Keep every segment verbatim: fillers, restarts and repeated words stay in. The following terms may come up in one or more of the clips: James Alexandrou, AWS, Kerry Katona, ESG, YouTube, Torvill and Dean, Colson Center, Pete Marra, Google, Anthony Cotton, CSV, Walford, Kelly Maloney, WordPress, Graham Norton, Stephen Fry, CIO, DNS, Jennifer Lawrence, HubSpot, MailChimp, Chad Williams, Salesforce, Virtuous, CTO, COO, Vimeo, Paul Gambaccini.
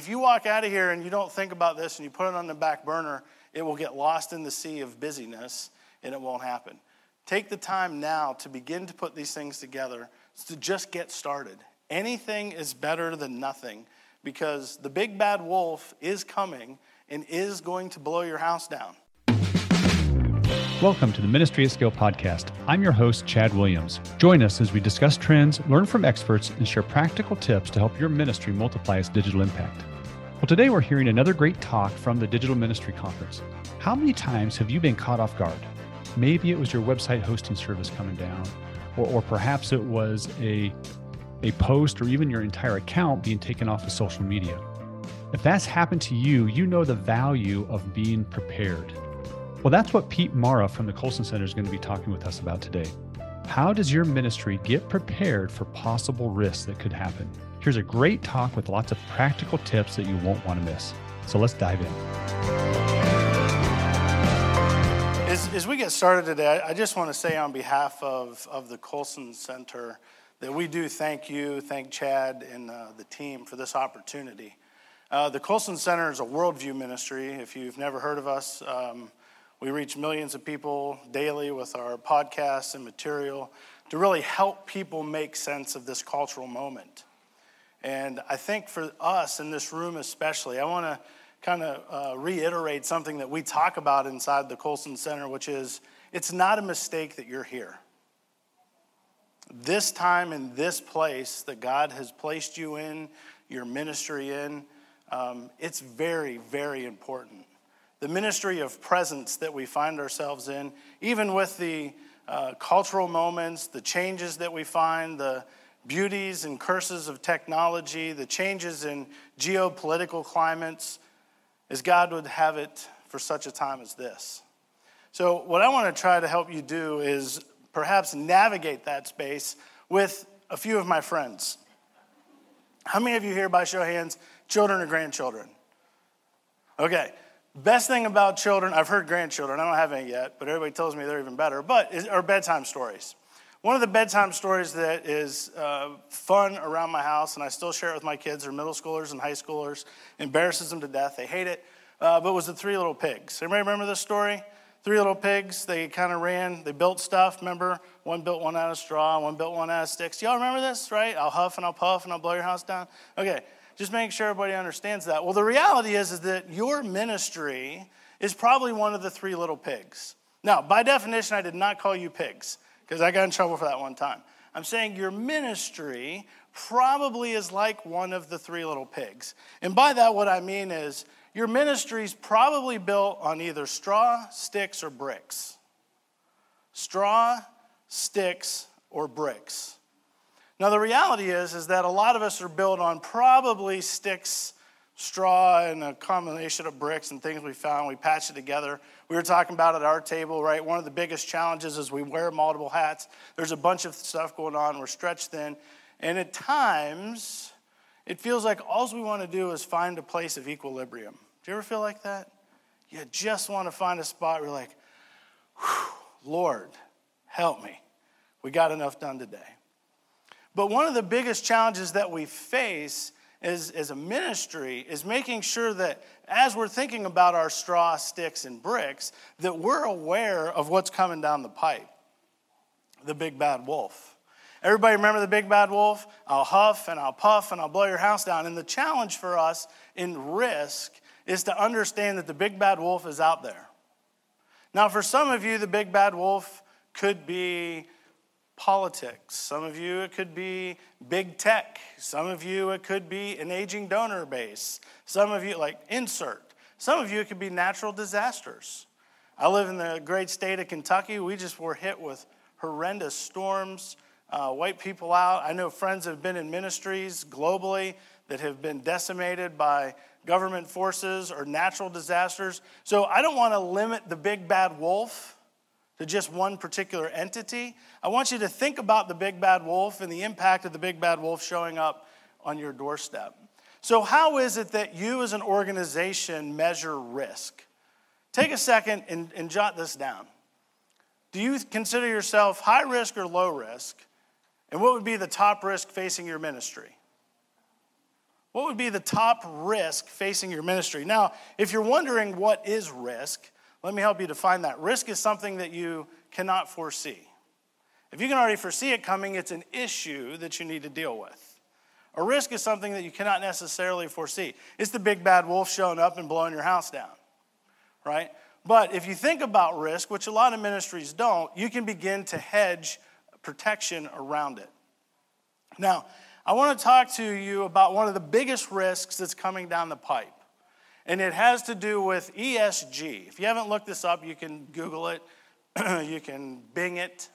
If you walk out of here and you don't think about this and you put it on the back burner, it will get lost in the sea of busyness and it won't happen. Take the time now to begin to put these things together, to just get started. Anything is better than nothing because the big bad wolf is coming and is going to blow your house down. Welcome to the Ministry of Skill podcast. I'm your host, Chad Williams. Join us as we discuss trends, learn from experts, and share practical tips to help your ministry multiply its digital impact. Well, today we're hearing another great talk from the Digital Ministry Conference. How many times have you been caught off guard? Maybe it was your website hosting service coming down, or, or perhaps it was a, a post or even your entire account being taken off of social media. If that's happened to you, you know the value of being prepared. Well, that's what Pete Marra from the Colson Center is going to be talking with us about today. How does your ministry get prepared for possible risks that could happen? Here's a great talk with lots of practical tips that you won't want to miss. So let's dive in. As, as we get started today, I just want to say on behalf of, of the Colson Center that we do thank you, thank Chad and uh, the team for this opportunity. Uh, the Colson Center is a worldview ministry. If you've never heard of us, um, we reach millions of people daily with our podcasts and material to really help people make sense of this cultural moment. And I think for us in this room especially, I want to kind of uh, reiterate something that we talk about inside the Colson Center, which is it's not a mistake that you're here. This time and this place that God has placed you in, your ministry in, um, it's very, very important. The ministry of presence that we find ourselves in, even with the uh, cultural moments, the changes that we find, the beauties and curses of technology, the changes in geopolitical climates, as God would have it for such a time as this. So what I want to try to help you do is perhaps navigate that space with a few of my friends. How many of you here, by show of hands, children or grandchildren? Okay. Best thing about children, I've heard grandchildren, I don't have any yet, but everybody tells me they're even better, but are bedtime stories. One of the bedtime stories that is uh, fun around my house, and I still share it with my kids, they're middle schoolers and high schoolers, embarrasses them to death, they hate it, uh, but it was the Three Little Pigs. Anybody remember this story? Three little pigs, they kind of ran, they built stuff, remember? One built one out of straw, one built one out of sticks. Y'all remember this, right? I'll huff and I'll puff and I'll blow your house down. Okay. Just make sure everybody understands that. Well, the reality is, is that your ministry is probably one of the three little pigs. Now, by definition, I did not call you pigs because I got in trouble for that one time. I'm saying your ministry probably is like one of the three little pigs. And by that, what I mean is your ministry is probably built on either straw, sticks, or bricks. Straw, sticks, or bricks. Now, the reality is, is that a lot of us are built on probably sticks, straw, and a combination of bricks and things we found. We patched it together. We were talking about it at our table, right? One of the biggest challenges is we wear multiple hats. There's a bunch of stuff going on. We're stretched thin. And at times, it feels like all we want to do is find a place of equilibrium. Do you ever feel like that? You just want to find a spot where you're like, Lord, help me. We got enough done today. But one of the biggest challenges that we face as, as a ministry is making sure that as we're thinking about our straw, sticks, and bricks, that we're aware of what's coming down the pipe, the big bad wolf. Everybody remember the big bad wolf? I'll huff and I'll puff and I'll blow your house down. And the challenge for us in risk is to understand that the big bad wolf is out there. Now, for some of you, the big bad wolf could be politics. Some of you, it could be big tech. Some of you, it could be an aging donor base. Some of you, like insert. Some of you, it could be natural disasters. I live in the great state of Kentucky. We just were hit with horrendous storms, uh, wipe people out. I know friends have been in ministries globally that have been decimated by government forces or natural disasters. So I don't want to limit the big bad wolf to just one particular entity. I want you to think about the big bad wolf and the impact of the big bad wolf showing up on your doorstep. So how is it that you as an organization measure risk? Take a second and, and jot this down. Do you consider yourself high risk or low risk? And what would be the top risk facing your ministry? What would be the top risk facing your ministry? Now, if you're wondering what is risk, let me help you define that. Risk is something that you cannot foresee. If you can already foresee it coming, it's an issue that you need to deal with. A risk is something that you cannot necessarily foresee. It's the big bad wolf showing up and blowing your house down, right? But if you think about risk, which a lot of ministries don't, you can begin to hedge protection around it. Now, I want to talk to you about one of the biggest risks that's coming down the pipe, and it has to do with E S G. If you haven't looked this up, you can Google it. You can Bing it.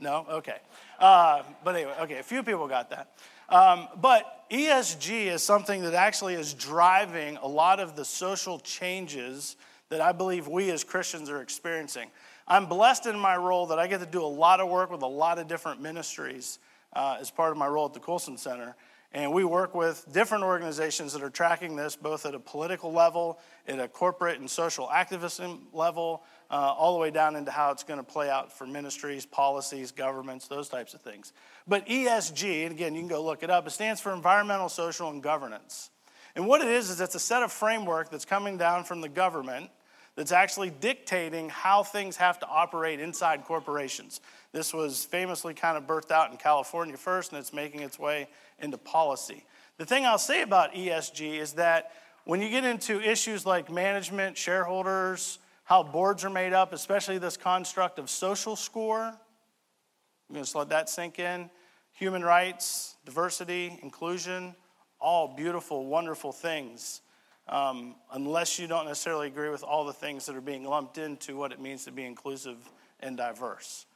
No? Okay. Uh, but anyway, okay, a few people got that. Um, but E S G is something that actually is driving a lot of the social changes that I believe we as Christians are experiencing. I'm blessed in my role that I get to do a lot of work with a lot of different ministries uh, as part of my role at the Colson Center. And we work with different organizations that are tracking this, both at a political level, at a corporate and social activism level, uh, all the way down into how it's going to play out for ministries, policies, governments, those types of things. But E S G, and again, you can go look it up, it stands for Environmental, Social, and Governance. And what it is is it's a set of framework that's coming down from the government that's actually dictating how things have to operate inside corporations. This was famously kind of birthed out in California first, and it's making its way into policy. The thing I'll say about E S G is that when you get into issues like management, shareholders, how boards are made up, especially this construct of social score, I'm going to let that sink in, human rights, diversity, inclusion, all beautiful, wonderful things. Um, unless you don't necessarily agree with all the things that are being lumped into what it means to be inclusive and diverse.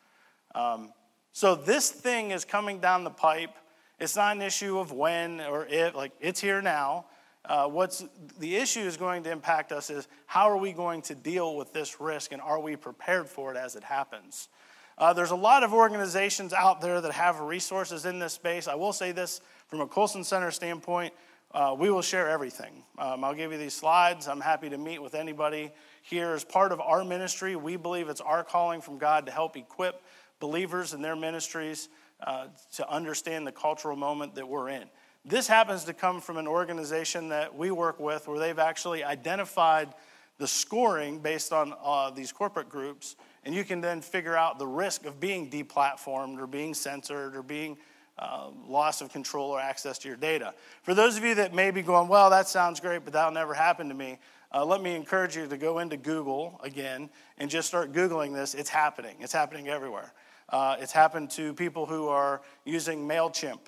Um, so this thing is coming down the pipe. It's not an issue of when or if, like it's here now. Uh, what's the issue is going to impact us is how are we going to deal with this risk and are we prepared for it as it happens? Uh, there's a lot of organizations out there that have resources in this space. I will say this from a Colson Center standpoint, Uh, we will share everything. Um, I'll give you these slides. I'm happy to meet with anybody here. As part of our ministry, we believe it's our calling from God to help equip believers in their ministries uh, to understand the cultural moment that we're in. This happens to come from an organization that we work with where they've actually identified the scoring based on uh, these corporate groups, and you can then figure out the risk of being deplatformed or being censored or being Uh, loss of control or access to your data. For those of you that may be going, well, that sounds great, but that'll never happen to me, uh, let me encourage you to go into Google again and just start Googling this. It's happening. It's happening everywhere. Uh, it's happened to people who are using MailChimp.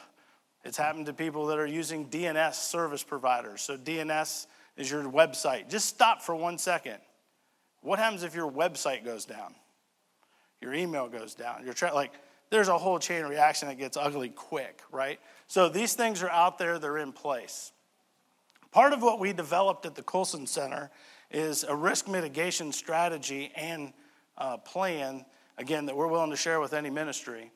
It's happened to people that are using D N S service providers. So D N S is your website. Just stop for one second. What happens if your website goes down? Your email goes down? Your tra- like. There's a whole chain reaction that gets ugly quick, right? So these things are out there, they're in place. Part of what we developed at the Colson Center is a risk mitigation strategy and uh, plan, again, that we're willing to share with any ministry.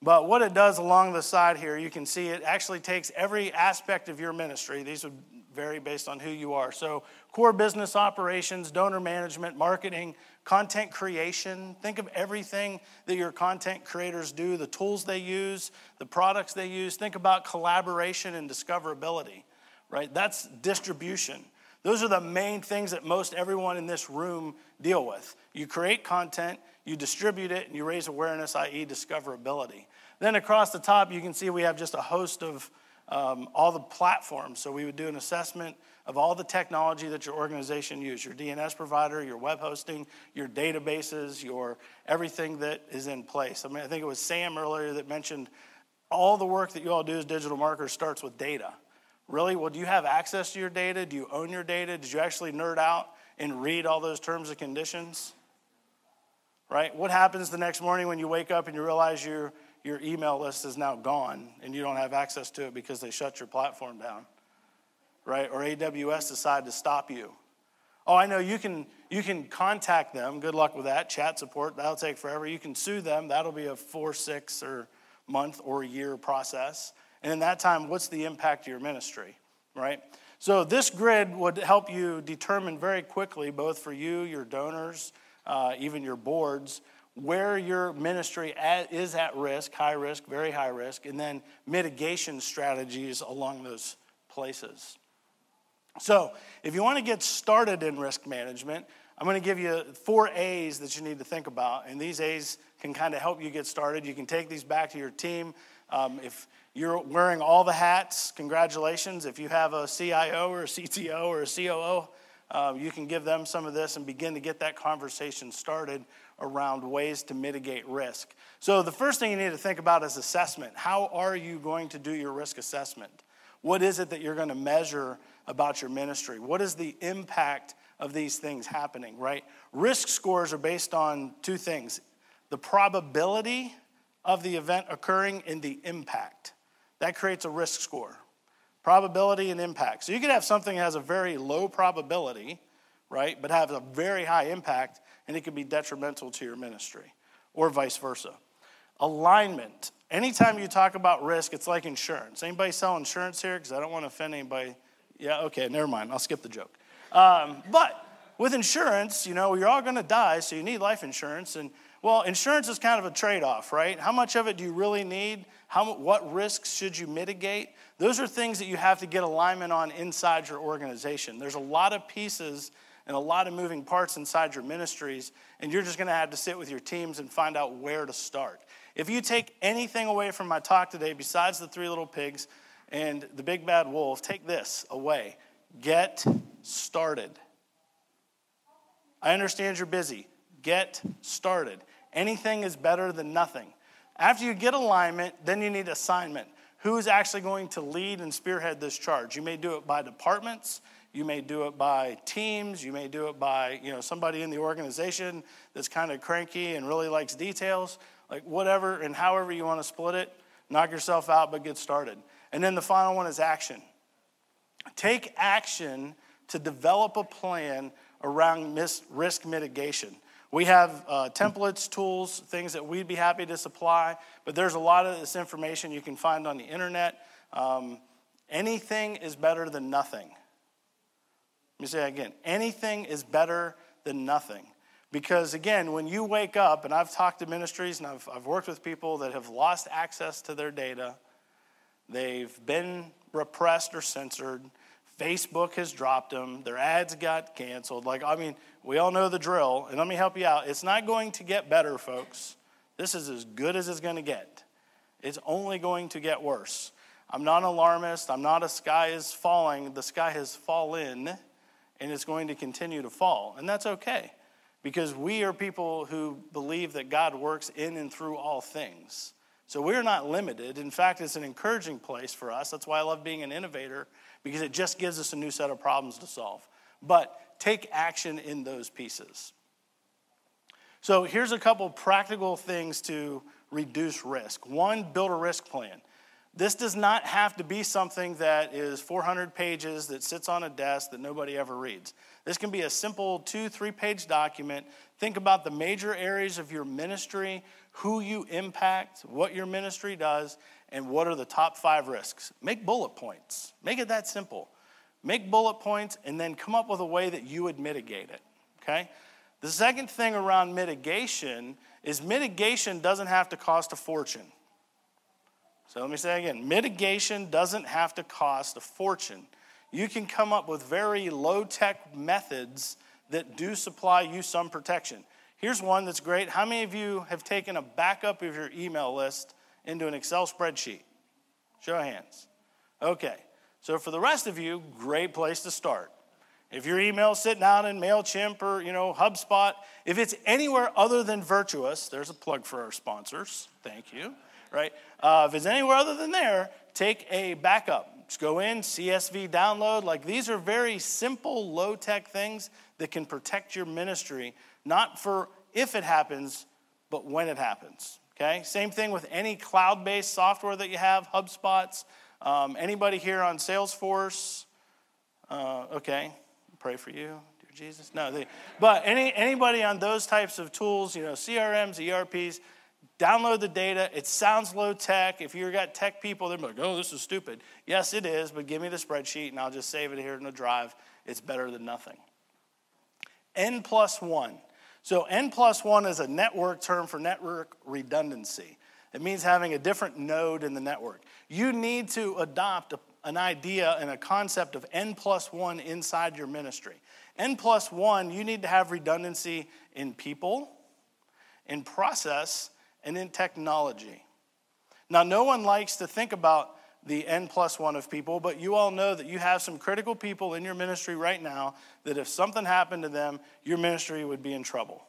But what it does along the side here, you can see it actually takes every aspect of your ministry. These would vary based on who you are. So core business operations, donor management, marketing, content creation. Think of everything that your content creators do, the tools they use, the products they use. Think about collaboration and discoverability, right? That's distribution. Those are the main things that most everyone in this room deal with. You create content, you distribute it, and you raise awareness, that is discoverability. Then across the top, you can see we have just a host of um, all the platforms. So we would do an assessment of all the technology that your organization uses, your D N S provider, your web hosting, your databases, your everything that is in place. I mean, I think it was Sam earlier that mentioned all the work that you all do as digital marketers starts with data. Really? Well, do you have access to your data? Do you own your data? Did you actually nerd out and read all those terms and conditions? Right? What happens the next morning when you wake up and you realize your, your email list is now gone and you don't have access to it because they shut your platform down? Right? Or A W S decide to stop you. Oh, I know you can, you can contact them. Good luck with that. Chat support, that'll take forever. You can sue them. That'll be a four, six, or month or year process. And in that time, what's the impact to your ministry, right? So this grid would help you determine very quickly, both for you, your donors, uh, even your boards, where your ministry at, is at risk, high risk, very high risk, and then mitigation strategies along those places. So if you want to get started in risk management, I'm going to give you four A's that you need to think about. And these A's can kind of help you get started. You can take these back to your team. Um, if you're wearing all the hats, congratulations. If you have a C I O or a C T O or a C O O, uh, you can give them some of this and begin to get that conversation started around ways to mitigate risk. So the first thing you need to think about is assessment. How are you going to do your risk assessment? What is it that you're going to measure about your ministry? What is the impact of these things happening, right? Risk scores are based on two things: the probability of the event occurring and the impact. That creates a risk score. Probability and impact. So you could have something that has a very low probability, right, but have a very high impact, and it could be detrimental to your ministry, or vice versa. Alignment. Anytime you talk about risk, it's like insurance. Anybody sell insurance here? Because I don't want to offend anybody. Yeah, okay, never mind. I'll skip the joke. Um, but with insurance, you know, you're all going to die, so you need life insurance. And, well, insurance is kind of a trade-off, right? How much of it do you really need? How, what risks should you mitigate? Those are things that you have to get alignment on inside your organization. There's a lot of pieces and a lot of moving parts inside your ministries, and you're just going to have to sit with your teams and find out where to start. If you take anything away from my talk today besides the three little pigs and the big bad wolf, take this away. Get started. I understand you're busy. Get started. Anything is better than nothing. After you get alignment, then you need assignment. Who's actually going to lead and spearhead this charge? You may do it by departments. You may do it by teams. You may do it by, you know, somebody in the organization that's kind of cranky and really likes details. Like whatever and however you want to split it, knock yourself out, but get started. And then the final one is action. Take action to develop a plan around risk mitigation. We have uh, templates, tools, things that we'd be happy to supply, but there's a lot of this information you can find on the internet. Um, anything is better than nothing. Let me say that again. Anything is better than nothing. Because again, when you wake up, and I've talked to ministries and I've, I've worked with people that have lost access to their data, they've been repressed or censored, Facebook has dropped them, their ads got canceled. Like, I mean, we all know the drill. And let me help you out. It's not going to get better, folks. This is as good as it's going to get. It's only going to get worse. I'm not an alarmist. I'm not a sky is falling. The sky has fallen, and it's going to continue to fall. And that's okay, because we are people who believe that God works in and through all things. So we're not limited. In fact, it's an encouraging place for us. That's why I love being an innovator, because it just gives us a new set of problems to solve. But take action in those pieces. So here's a couple practical things to reduce risk. One, build a risk plan. This does not have to be something that is four hundred pages that sits on a desk that nobody ever reads. This can be a simple two, three-page document. Think about the major areas of your ministry, who you impact, what your ministry does, and what are the top five risks. Make bullet points. Make it that simple. Make bullet points and then come up with a way that you would mitigate it, okay? The second thing around mitigation is mitigation doesn't have to cost a fortune. So let me say again, mitigation doesn't have to cost a fortune. You can come up with very low-tech methods that do supply you some protection. Here's one that's great. How many of you have taken a backup of your email list into an Excel spreadsheet? Show of hands. Okay, so for the rest of you, great place to start. If your email's sitting out in MailChimp or, you know, HubSpot, if it's anywhere other than Virtuous, there's a plug for our sponsors, thank you, right? Uh, if it's anywhere other than there, take a backup. Just go in, C S V download. Like, these are very simple, low-tech things that can protect your ministry, not for if it happens, but when it happens, okay? Same thing with any cloud-based software that you have, HubSpots. Um, anybody here on Salesforce? Uh, okay, pray for you, dear Jesus. No, they, but any anybody on those types of tools, you know, C R Ms, E R Ps, download the data. It sounds low-tech. If you've got tech people, they're like, oh, this is stupid. Yes, it is, but give me the spreadsheet, and I'll just save it here in the drive. It's better than nothing. N plus one. So N plus one is a network term for network redundancy. It means having a different node in the network. You need to adopt a an idea and a concept of N plus one inside your ministry. N plus one, you need to have redundancy in people, in process, and in technology. Now, no one likes to think about the N plus one of people, but you all know that you have some critical people in your ministry right now that if something happened to them, your ministry would be in trouble.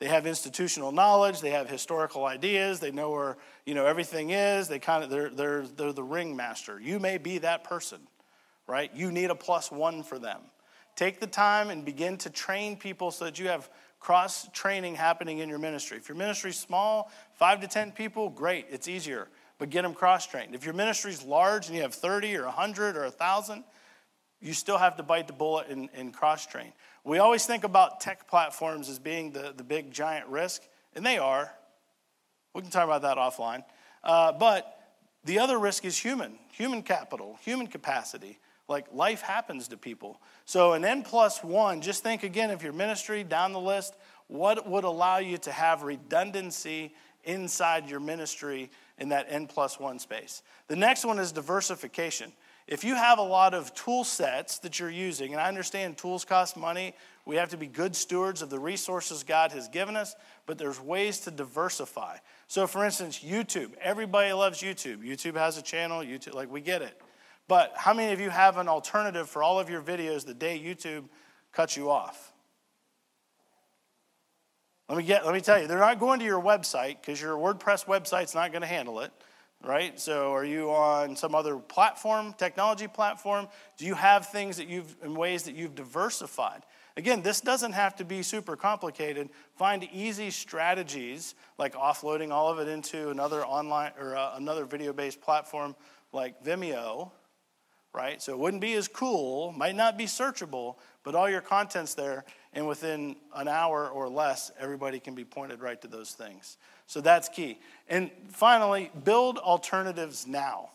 They have institutional knowledge, they have historical ideas, they know where, you know, everything is, they kind of, they're, they're, they're the ringmaster. You may be that person, right? You need a plus one for them. Take the time and begin to train people so that you have cross-training happening in your ministry. If your ministry's small, five to ten people, great, it's easier. But get them cross-trained. If your ministry's large and you have thirty or one hundred or one thousand, you still have to bite the bullet and, and cross-train. We always think about tech platforms as being the, the big giant risk, and they are. We can talk about that offline. Uh, but the other risk is human, human capital, human capacity. Like, life happens to people. So an N plus one, just think again of your ministry down the list, what would allow you to have redundancy inside your ministry in that N plus one space. The next one is diversification. If you have a lot of tool sets that you're using, and I understand tools cost money, we have to be good stewards of the resources God has given us, but there's ways to diversify. So for instance, YouTube. Everybody loves YouTube. YouTube has a channel, YouTube, like, we get it. But how many of you have an alternative for all of your videos the day YouTube cuts you off? Let me, get, let me tell you, they're not going to your website because your WordPress website's not going to handle it, right? So are you on some other platform, technology platform? Do you have things that you've, in ways that you've diversified? Again, this doesn't have to be super complicated. Find easy strategies like offloading all of it into another online or uh, another video-based platform like Vimeo, right? So it wouldn't be as cool, might not be searchable, but all your content's there, and within an hour or less, everybody can be pointed right to those things. So that's key. And finally, build alternatives now.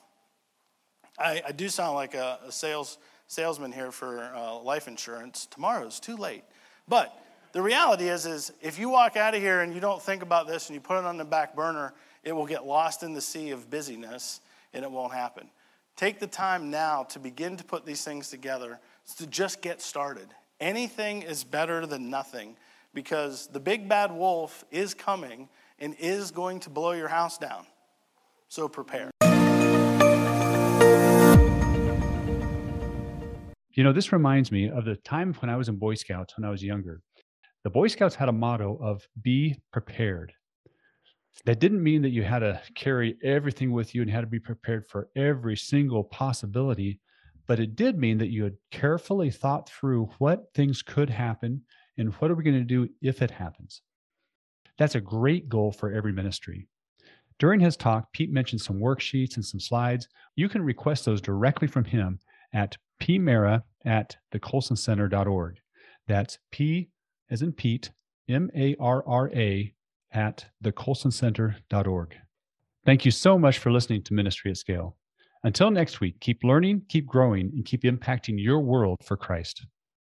I, I do sound like a, a sales salesman here for uh, life insurance. Tomorrow's too late. But the reality is, is if you walk out of here and you don't think about this and you put it on the back burner, it will get lost in the sea of busyness, and it won't happen. Take the time now to begin to put these things together, to just get started. Anything is better than nothing because the big bad wolf is coming and is going to blow your house down. So prepare. You know, this reminds me of the time when I was in Boy Scouts when I was younger. The Boy Scouts had a motto of be prepared. That didn't mean that you had to carry everything with you and had to be prepared for every single possibility, but it did mean that you had carefully thought through what things could happen and what are we going to do if it happens. That's a great goal for every ministry. During his talk, Pete mentioned some worksheets and some slides. You can request those directly from him at p marra at the colson center dot org. That's P as in Pete, M A R R A, at the colson center dot org. Thank you so much for listening to Ministry at Scale. Until next week, keep learning, keep growing, and keep impacting your world for Christ.